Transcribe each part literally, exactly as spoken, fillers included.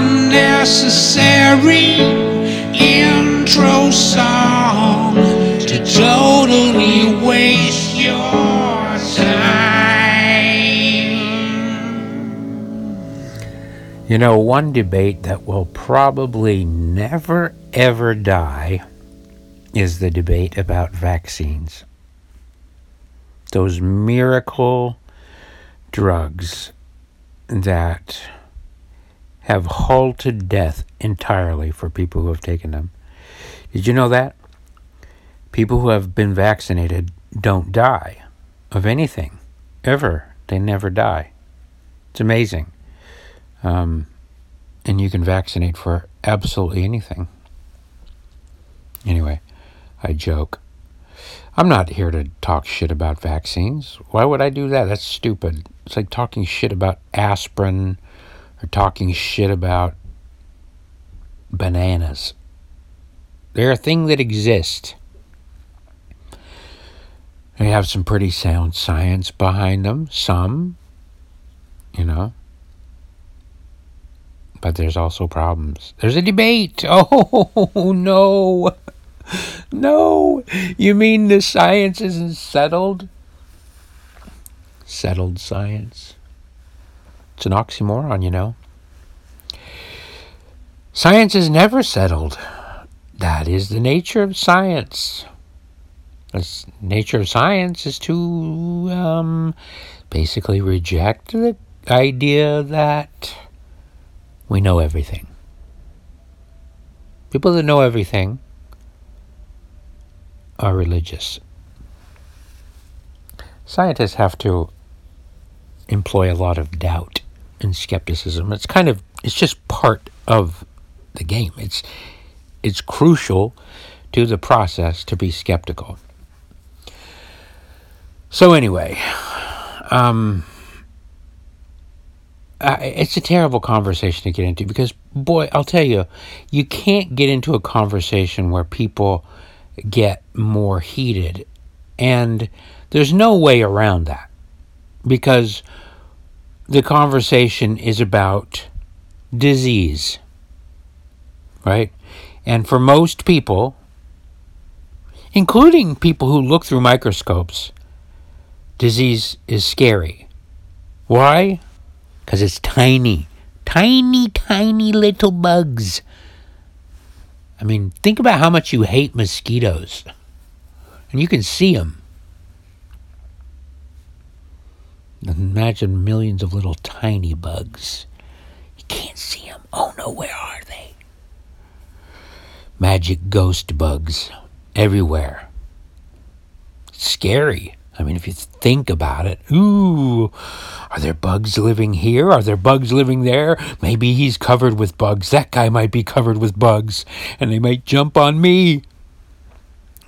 unnecessary intro song to totally waste your time. You know, one debate that will probably never ever die is the debate about vaccines. Those miracle drugs that have halted death entirely for people who have taken them. Did you know that? People who have been vaccinated don't die of anything, ever. They never die. It's amazing. Um, and you can vaccinate for absolutely anything. Anyway, I joke. I'm not here to talk shit about vaccines. Why would I do that? That's stupid. It's like talking shit about aspirin or talking shit about bananas. They're a thing that exists. They have some pretty sound science behind them. Some, you know. But there's also problems. There's a debate. Oh, no. No, you mean the science isn't settled? Settled science. It's an oxymoron, you know. Science is never settled. That is the nature of science. The nature of science is to um, basically reject the idea that we know everything. People that know everything are religious. Scientists have to employ a lot of doubt and skepticism. It's kind of, it's just part of the game. It's, it's crucial to the process to be skeptical. So anyway, um, I, it's a terrible conversation to get into because, boy, I'll tell you, you can't get into a conversation where people get more heated, and there's no way around that because the conversation is about disease, right? And for most people, including people who look through microscopes, disease is scary. Why? Because it's tiny, tiny, tiny little bugs. I mean, think about how much you hate mosquitoes. And you can see them. Imagine millions of little tiny bugs. You can't see them. Oh no, where are they? Magic ghost bugs everywhere. It's scary. I mean, if you think about it, ooh, are there bugs living here? Are there bugs living there? Maybe he's covered with bugs. That guy might be covered with bugs, and they might jump on me.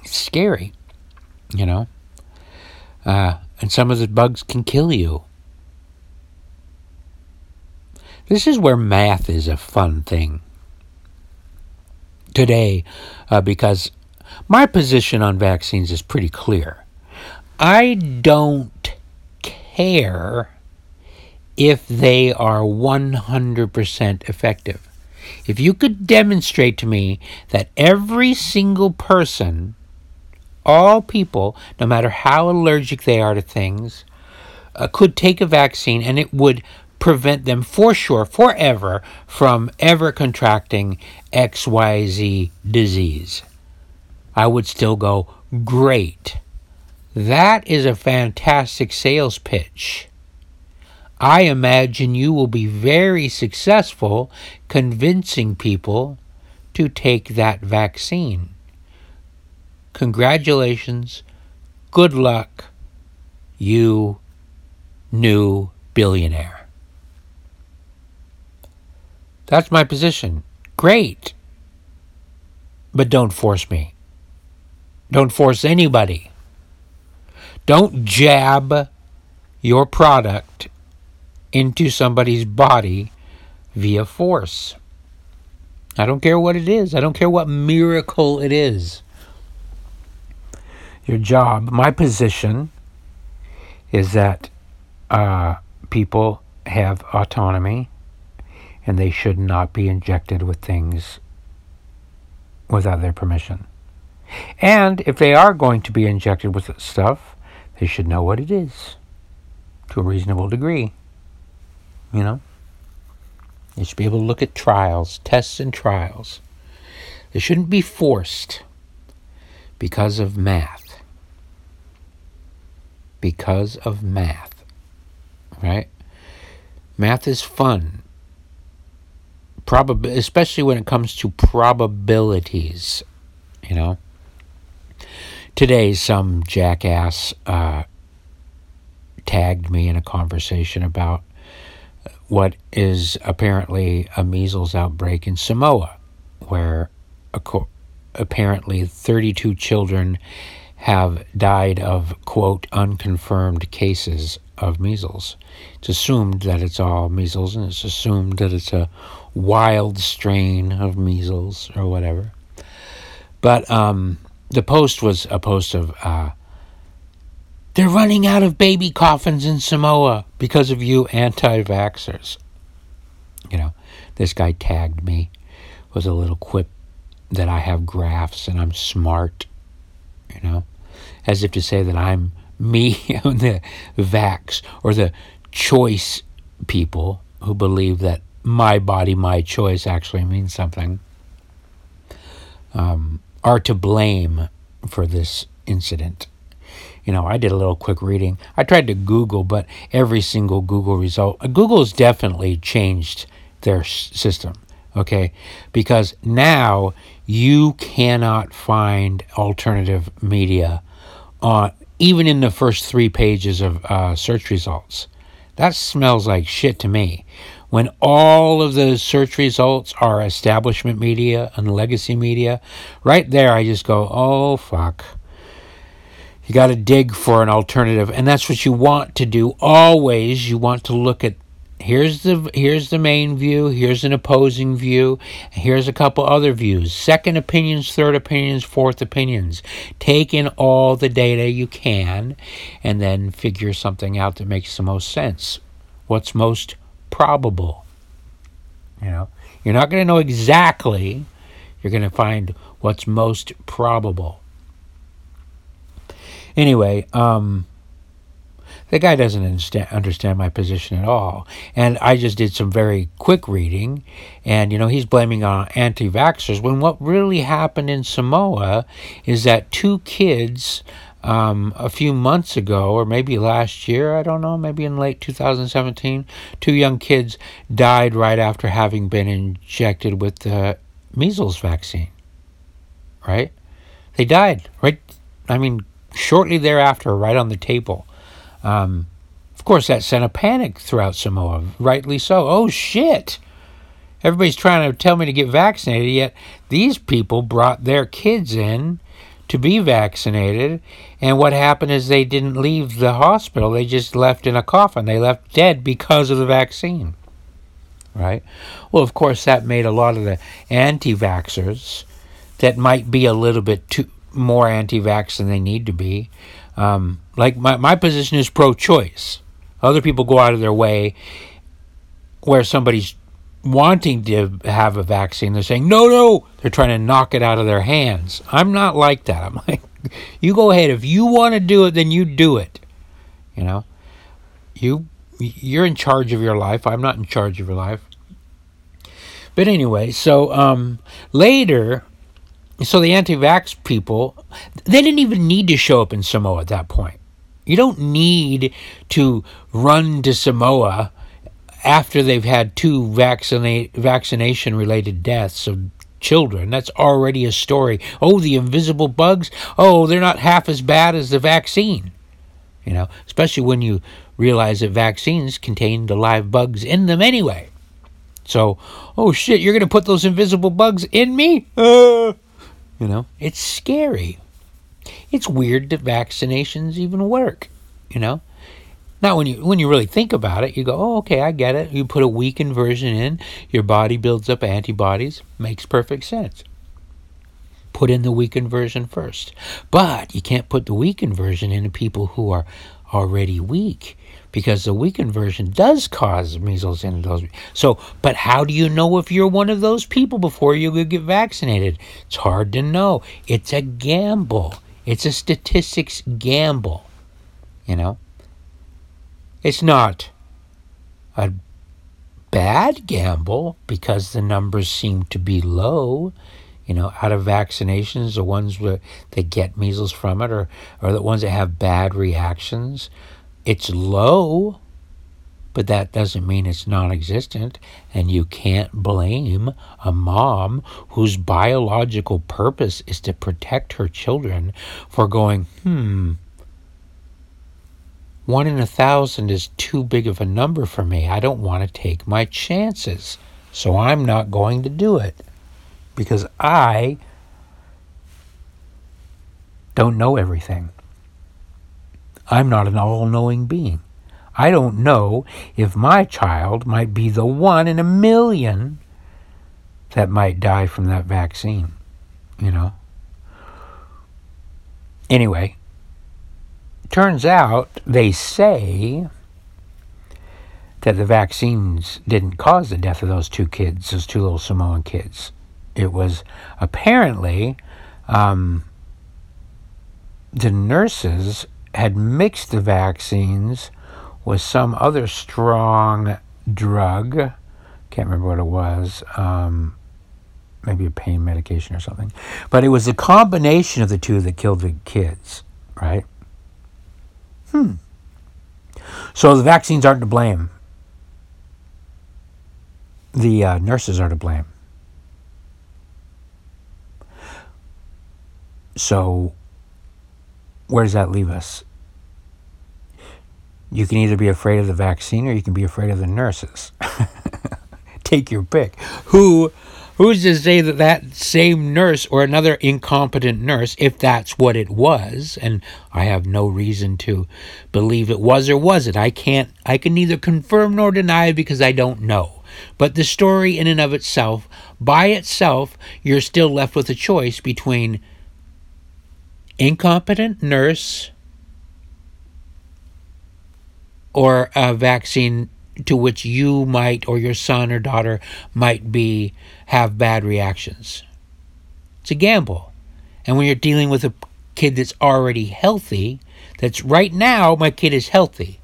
It's scary, you know? Uh, and some of the bugs can kill you. This is where math is a fun thing today, uh, because my position on vaccines is pretty clear. I don't care if they are one hundred percent effective. If you could demonstrate to me that every single person, all people, no matter how allergic they are to things, uh, could take a vaccine and it would prevent them for sure, forever, from ever contracting X Y Z disease, I would still go, great. That is a fantastic sales pitch. I imagine you will be very successful convincing people to take that vaccine. Congratulations. Good luck. You new billionaire. That's my position. Great. But don't force me. Don't force anybody. Don't jab your product into somebody's body via force. I don't care what it is. I don't care what miracle it is. Your job, my position, is that uh, people have autonomy and they should not be injected with things without their permission. And if they are going to be injected with stuff, they should know what it is to a reasonable degree. You know? They should be able to look at trials, tests and trials. They shouldn't be forced because of math. Because of math. Right? Math is fun. Probab- especially when it comes to probabilities. You know? Today, some jackass uh, tagged me in a conversation about what is apparently a measles outbreak in Samoa, where ac- apparently thirty-two children have died of, quote, unconfirmed cases of measles. It's assumed that it's all measles, and it's assumed that it's a wild strain of measles or whatever. But um, the post was a post of, uh, they're running out of baby coffins in Samoa because of you anti-vaxxers. You know, this guy tagged me with a little quip that I have graphs and I'm smart, you know, as if to say that I'm me and the vax or the choice people who believe that my body, my choice actually means something. Um, are to blame for this incident. You know, I did a little quick reading. I tried to Google, but every single Google result... Google's definitely changed their system, okay? Because now you cannot find alternative media on even in the first three pages of uh, search results. That smells like shit to me. When all of the search results are establishment media and legacy media, right there I just go, oh, fuck. You got to dig for an alternative. And that's what you want to do always. You want to look at, here's the here's the main view, here's an opposing view, here's a couple other views. Second opinions, third opinions, fourth opinions. Take in all the data you can and then figure something out that makes the most sense. What's most probable. You know, you're not going to know exactly. You're going to find what's most probable. Anyway, um, the guy doesn't understand, understand my position at all. And I just did some very quick reading. And, you know, he's blaming on anti-vaxxers when what really happened in Samoa is that two kids... Um, a few months ago, or maybe last year, I don't know, maybe in late two thousand seventeen, two young kids died right after having been injected with the measles vaccine, right? They died, right? I mean, shortly thereafter, right on the table. Um, of course, that sent a panic throughout Samoa, rightly so. Oh, shit! Everybody's trying to tell me to get vaccinated, yet these people brought their kids in to be vaccinated, and what happened is they didn't leave the hospital. They just left in a coffin. They left dead because of the vaccine, right? Well, of course, that made a lot of the anti-vaxxers that might be a little bit too more anti-vax than they need to be. Um, like, my, my position is pro-choice. Other people go out of their way where somebody's wanting to have a vaccine, they're saying, no, no, they're trying to knock it out of their hands. I'm not like that. I'm like, you go ahead. If you want to do it, then you do it. You know, you, you're in charge of your life. I'm not in charge of your life. But anyway, so um, later, so the anti-vax people, they didn't even need to show up in Samoa at that point. You don't need to run to Samoa after they've had two vaccinate, vaccination-related deaths of children. That's already a story. Oh, the invisible bugs? Oh, they're not half as bad as the vaccine. You know, especially when you realize that vaccines contain the live bugs in them anyway. So, oh shit, you're going to put those invisible bugs in me? Uh, you know, it's scary. It's weird that vaccinations even work, you know. Now, when you when you really think about it, you go, oh, okay, I get it. You put a weakened version in, your body builds up antibodies. Makes perfect sense. Put in the weakened version first. But you can't put the weakened version into people who are already weak, because the weakened version does cause measles and those. So, but how do you know if you're one of those people before you get vaccinated? It's hard to know. It's a gamble. It's a statistics gamble, you know. It's not a bad gamble because the numbers seem to be low. You know, out of vaccinations, the ones that get measles from it are, are the ones that have bad reactions. It's low, but that doesn't mean it's non-existent. And you can't blame a mom whose biological purpose is to protect her children for going, hmm, one in a thousand is too big of a number for me. I don't want to take my chances, so I'm not going to do it. Because I don't know everything. I'm not an all-knowing being. I don't know if my child might be the one in a million that might die from that vaccine, you know. Anyway, turns out they say that the vaccines didn't cause the death of those two kids, those two little Samoan kids. It was apparently um, the nurses had mixed the vaccines with some other strong drug. Can't remember what it was. Um, maybe a pain medication or something. But it was a combination of the two that killed the kids, right? Hmm. So the vaccines aren't to blame. The uh, nurses are to blame. So, where does that leave us? You can either be afraid of the vaccine or you can be afraid of the nurses. Take your pick. Who, who's to say that that same nurse or another incompetent nurse, if that's what it was, and I have no reason to believe it was or was it. I can't, I can neither confirm nor deny because I don't know. But the story in and of itself, by itself, you're still left with a choice between incompetent nurse or a vaccine to which you might or your son or daughter might be have bad reactions. It's a gamble. And when you're dealing with a kid that's already healthy, that's right now my kid is healthy,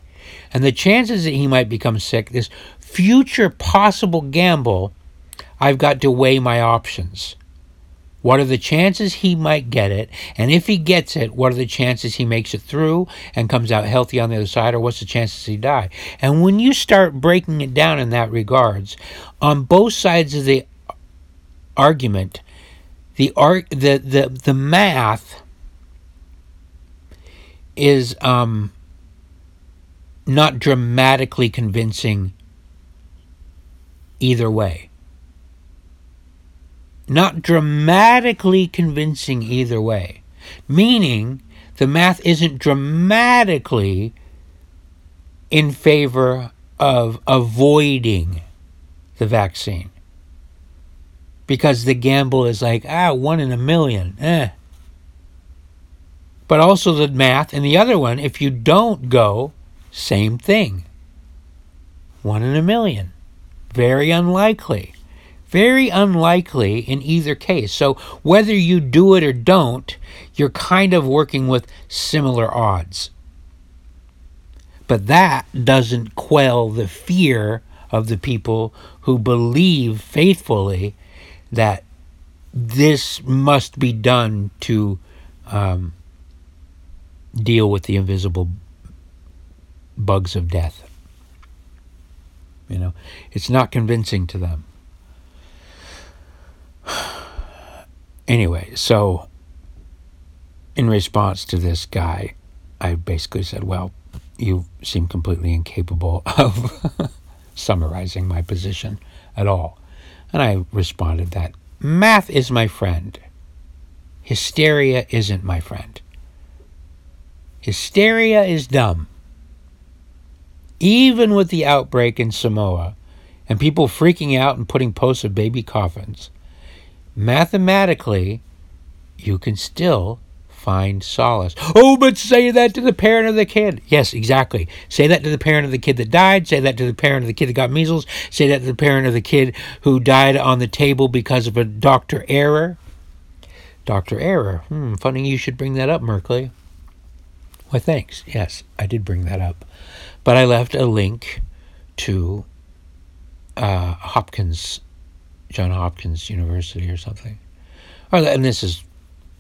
and the chances that he might become sick, this future possible gamble, I've got to weigh my options. What are the chances he might get it? And if he gets it, what are the chances he makes it through and comes out healthy on the other side? Or what's the chances he die? And when you start breaking it down in that regards, on both sides of the argument, the arg- the, the, the math is um, not dramatically convincing either way. Not dramatically convincing either way. Meaning, the math isn't dramatically in favor of avoiding the vaccine. Because the gamble is like, ah, one in a million, eh. But also the math, and the other one, if you don't go, same thing. One in a million. Very unlikely. Very unlikely in either case. So whether you do it or don't, you're kind of working with similar odds. But that doesn't quell the fear of the people who believe faithfully that this must be done to um, deal with the invisible bugs of death. You know, it's not convincing to them. Anyway, so in response to this guy, I basically said, well, you seem completely incapable of summarizing my position at all. And I responded that math is my friend. Hysteria isn't my friend. Hysteria is dumb. Even with the outbreak in Samoa and people freaking out and putting posts of baby coffins, mathematically, you can still find solace. Oh, but say that to the parent of the kid. Yes, exactly. Say that to the parent of the kid that died. Say that to the parent of the kid that got measles. Say that to the parent of the kid who died on the table because of a doctor error. Doctor error. Hmm, funny you should bring that up, Merkley. Why, thanks. Yes, I did bring that up. But I left a link to uh, Hopkins, John Hopkins University or something. Oh, and this is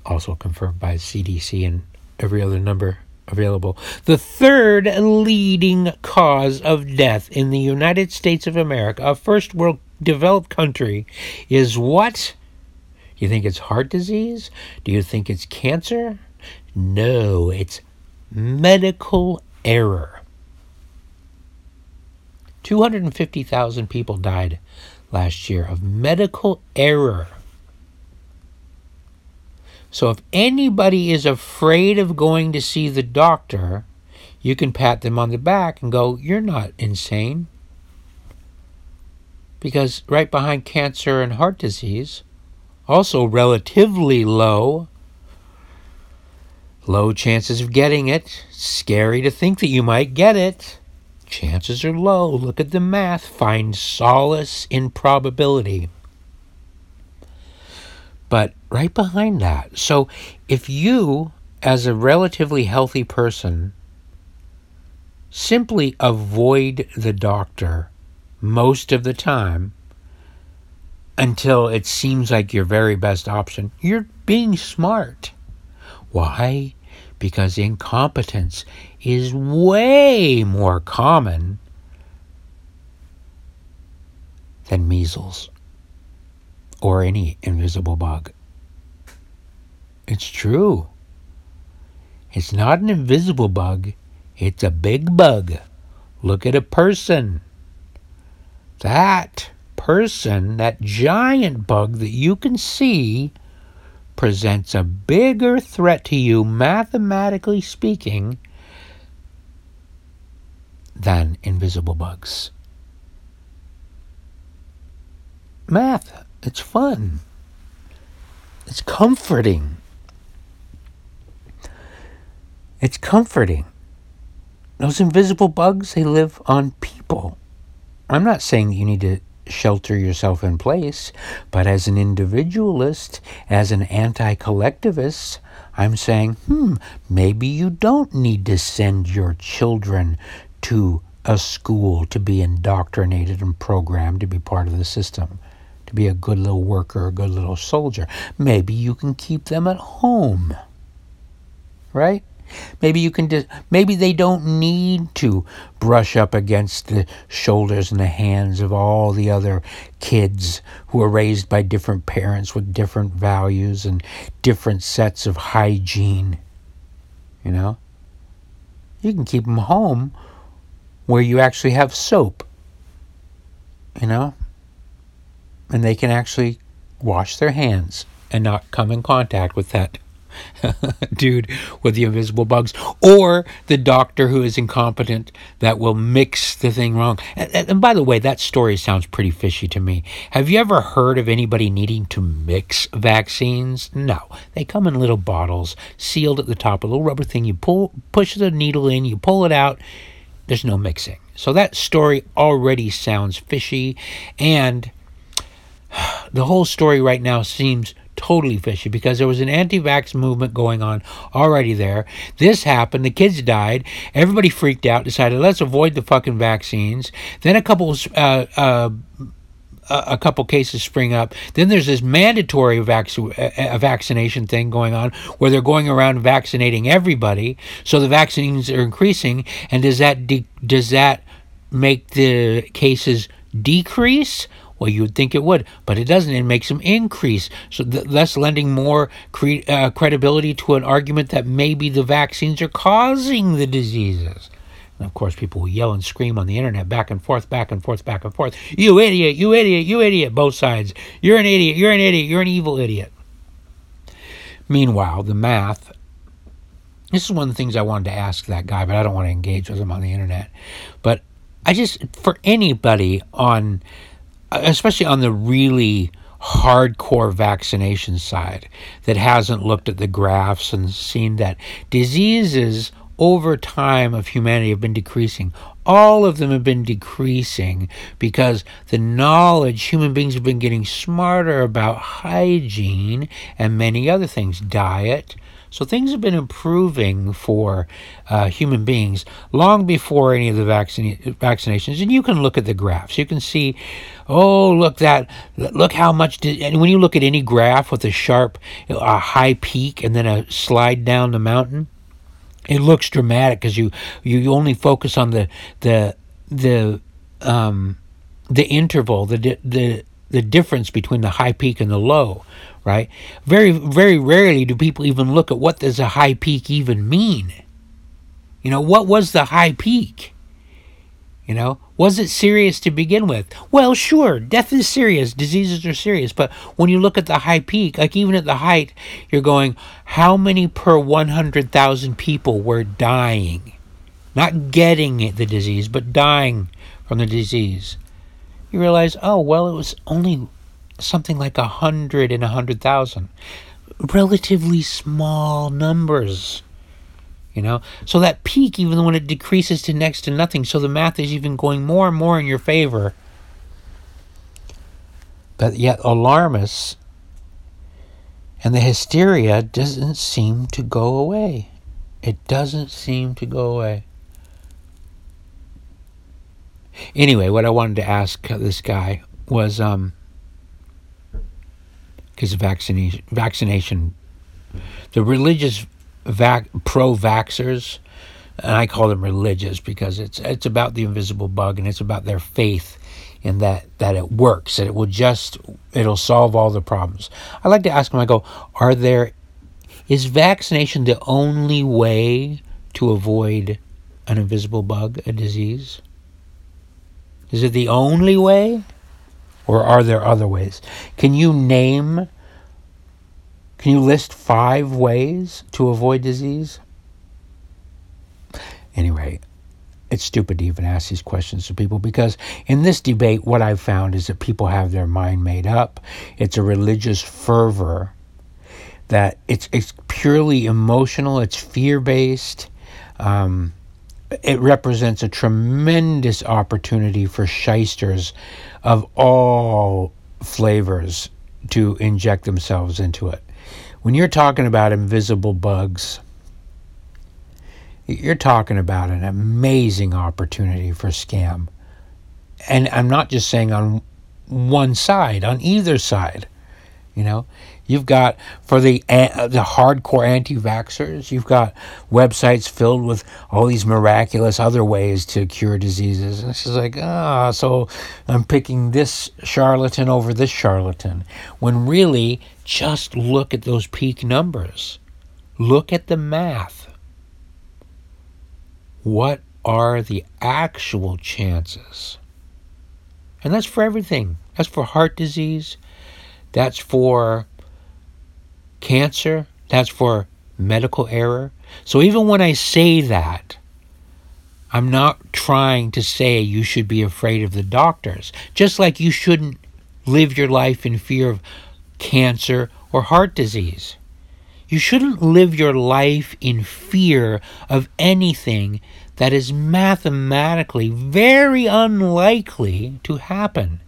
also confirmed by C D C and every other number available. The third leading cause of death in the United States of America, a first world developed country, is what? You think it's heart disease? Do you think it's cancer? No, it's medical error. two hundred fifty thousand people died last year of medical error. So if anybody is afraid of going to see the doctor, you can pat them on the back and go, you're not insane. Because right behind cancer and heart disease, also relatively low, low chances of getting it. Scary to think that you might get it. Chances are low. Look at the math. Find solace in probability. But right behind that. So if you, as a relatively healthy person, simply avoid the doctor most of the time until it seems like your very best option, you're being smart. Why? Because incompetence is way more common than measles or any invisible bug. It's true. It's not an invisible bug. It's a big bug. Look at a person. That person, that giant bug that you can see, presents a bigger threat to you, mathematically speaking, than invisible bugs. Math. It's fun. It's comforting. It's comforting. Those invisible bugs, they live on people. I'm not saying that you need to shelter yourself in place, but as an individualist, as an anti-collectivist, I'm saying, hmm, maybe you don't need to send your children to a school to be indoctrinated and programmed to be part of the system, to be a good little worker, a good little soldier. Maybe you can keep them at home, right? Maybe you can. Dis- maybe they don't need to brush up against the shoulders and the hands of all the other kids who are raised by different parents with different values and different sets of hygiene. You know, you can keep them home where you actually have soap. You know. And they can actually wash their hands and not come in contact with that dude with the invisible bugs or the doctor who is incompetent that will mix the thing wrong. And, and by the way, that story sounds pretty fishy to me. Have you ever heard of anybody needing to mix vaccines? No. They come in little bottles, sealed at the top, a little rubber thing. You pull, push the needle in, you pull it out. There's no mixing. So that story already sounds fishy, and the whole story right now seems totally fishy because there was an anti-vax movement going on already there. This happened. The kids died. Everybody freaked out, decided let's avoid the fucking vaccines. Then a couple uh, uh, a couple cases spring up. Then there's this mandatory vac- a vaccination thing going on where they're going around vaccinating everybody. So the vaccines are increasing. And does that de- does that make the cases decrease? Well, you'd think it would, but it doesn't. It makes them increase, so th- thus lending more cre- uh, credibility to an argument that maybe the vaccines are causing the diseases. And of course, people will yell and scream on the internet back and forth, back and forth, back and forth. You idiot! You idiot! You idiot! Both sides. You're an idiot. You're an idiot. You're an evil idiot. Meanwhile, the math. This is one of the things I wanted to ask that guy, but I don't want to engage with him on the internet. But I just, for anybody on. Especially on the really hardcore vaccination side that hasn't looked at the graphs and seen that diseases over time of humanity have been decreasing. All of them have been decreasing because the knowledge, human beings have been getting smarter about hygiene and many other things, diet. So things have been improving for uh, human beings long before any of the vaccine, vaccinations. And you can look at the graphs. You can see, oh, look that, look how much, did, and when you look at any graph with a sharp, a high peak and then a slide down the mountain, it looks dramatic because you, you only focus on the, the, the, um, the interval, the, the, the difference between the high peak and the low, right? Very, very rarely do people even look at what does a high peak even mean. You know, what was the high peak? You know, was it serious to begin with? Well, sure, death is serious, diseases are serious, but when you look at the high peak, like even at the height, you're going, how many per one hundred thousand people were dying? Not getting the disease, but dying from the disease. You realize, oh, well, it was only something like a hundred in a hundred thousand. Relatively small numbers, you know? So that peak, even when it decreases to next to nothing, so the math is even going more and more in your favor. But yet alarmists and the hysteria doesn't seem to go away. It doesn't seem to go away. Anyway, what I wanted to ask this guy was, um, because vaccination, vaccination, the religious vac, pro-vaxxers, and I call them religious because it's it's about the invisible bug and it's about their faith in that that it works, that it will just, it'll solve all the problems. I like to ask them, I go, are there, is vaccination the only way to avoid an invisible bug, a disease? Is it the only way? Or are there other ways? Can you name, can you list five ways to avoid disease? Anyway, it's stupid to even ask these questions to people because in this debate, what I've found is that people have their mind made up. It's a religious fervor that it's it's purely emotional. It's fear-based. Um, It represents a tremendous opportunity for shysters of all flavors to inject themselves into it. When you're talking about invisible bugs, you're talking about an amazing opportunity for scam. And I'm not just saying on one side, on either side. You know, you've got for the uh, the hardcore anti-vaxxers, you've got websites filled with all these miraculous other ways to cure diseases. And it's just like, ah, so I'm picking this charlatan over this charlatan. When really, just look at those peak numbers. Look at the math. What are the actual chances? And that's for everything. That's for heart disease. That's for cancer. That's for medical error. So even when I say that, I'm not trying to say you should be afraid of the doctors. Just like you shouldn't live your life in fear of cancer or heart disease. You shouldn't live your life in fear of anything that is mathematically very unlikely to happen.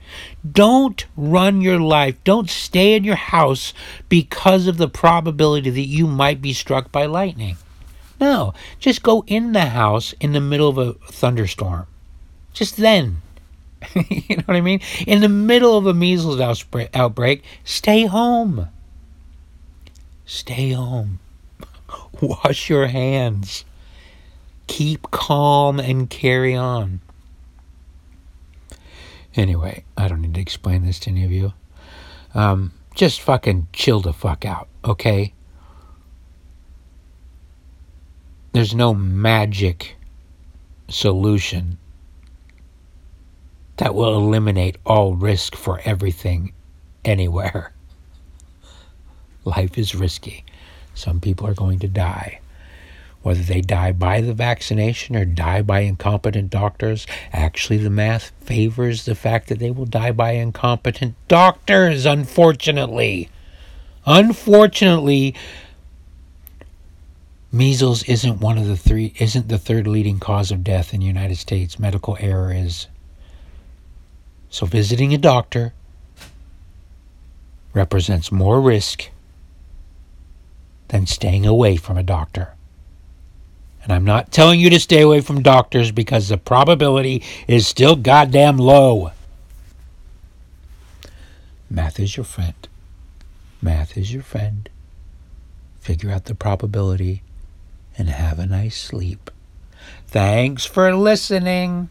Don't run your life. Don't stay in your house because of the probability that you might be struck by lightning. No, just go in the house in the middle of a thunderstorm. Just then. You know what I mean? In the middle of a measles outbreak, stay home. Stay home. Wash your hands. Keep calm and carry on. Anyway, I don't need to explain this to any of you. Um, just fucking chill the fuck out, okay? There's no magic solution that will eliminate all risk for everything anywhere. Life is risky. Some people are going to die. whether they die by the vaccination or die by incompetent doctors. Actually, the math favors the fact that they will die by incompetent doctors, unfortunately. Unfortunately, measles isn't one of the three, isn't the third leading cause of death in the United States. Medical error is. So visiting a doctor represents more risk than staying away from a doctor. And I'm not telling you to stay away from doctors because the probability is still goddamn low. Math is your friend. Math is your friend. Figure out the probability and have a nice sleep. Thanks for listening.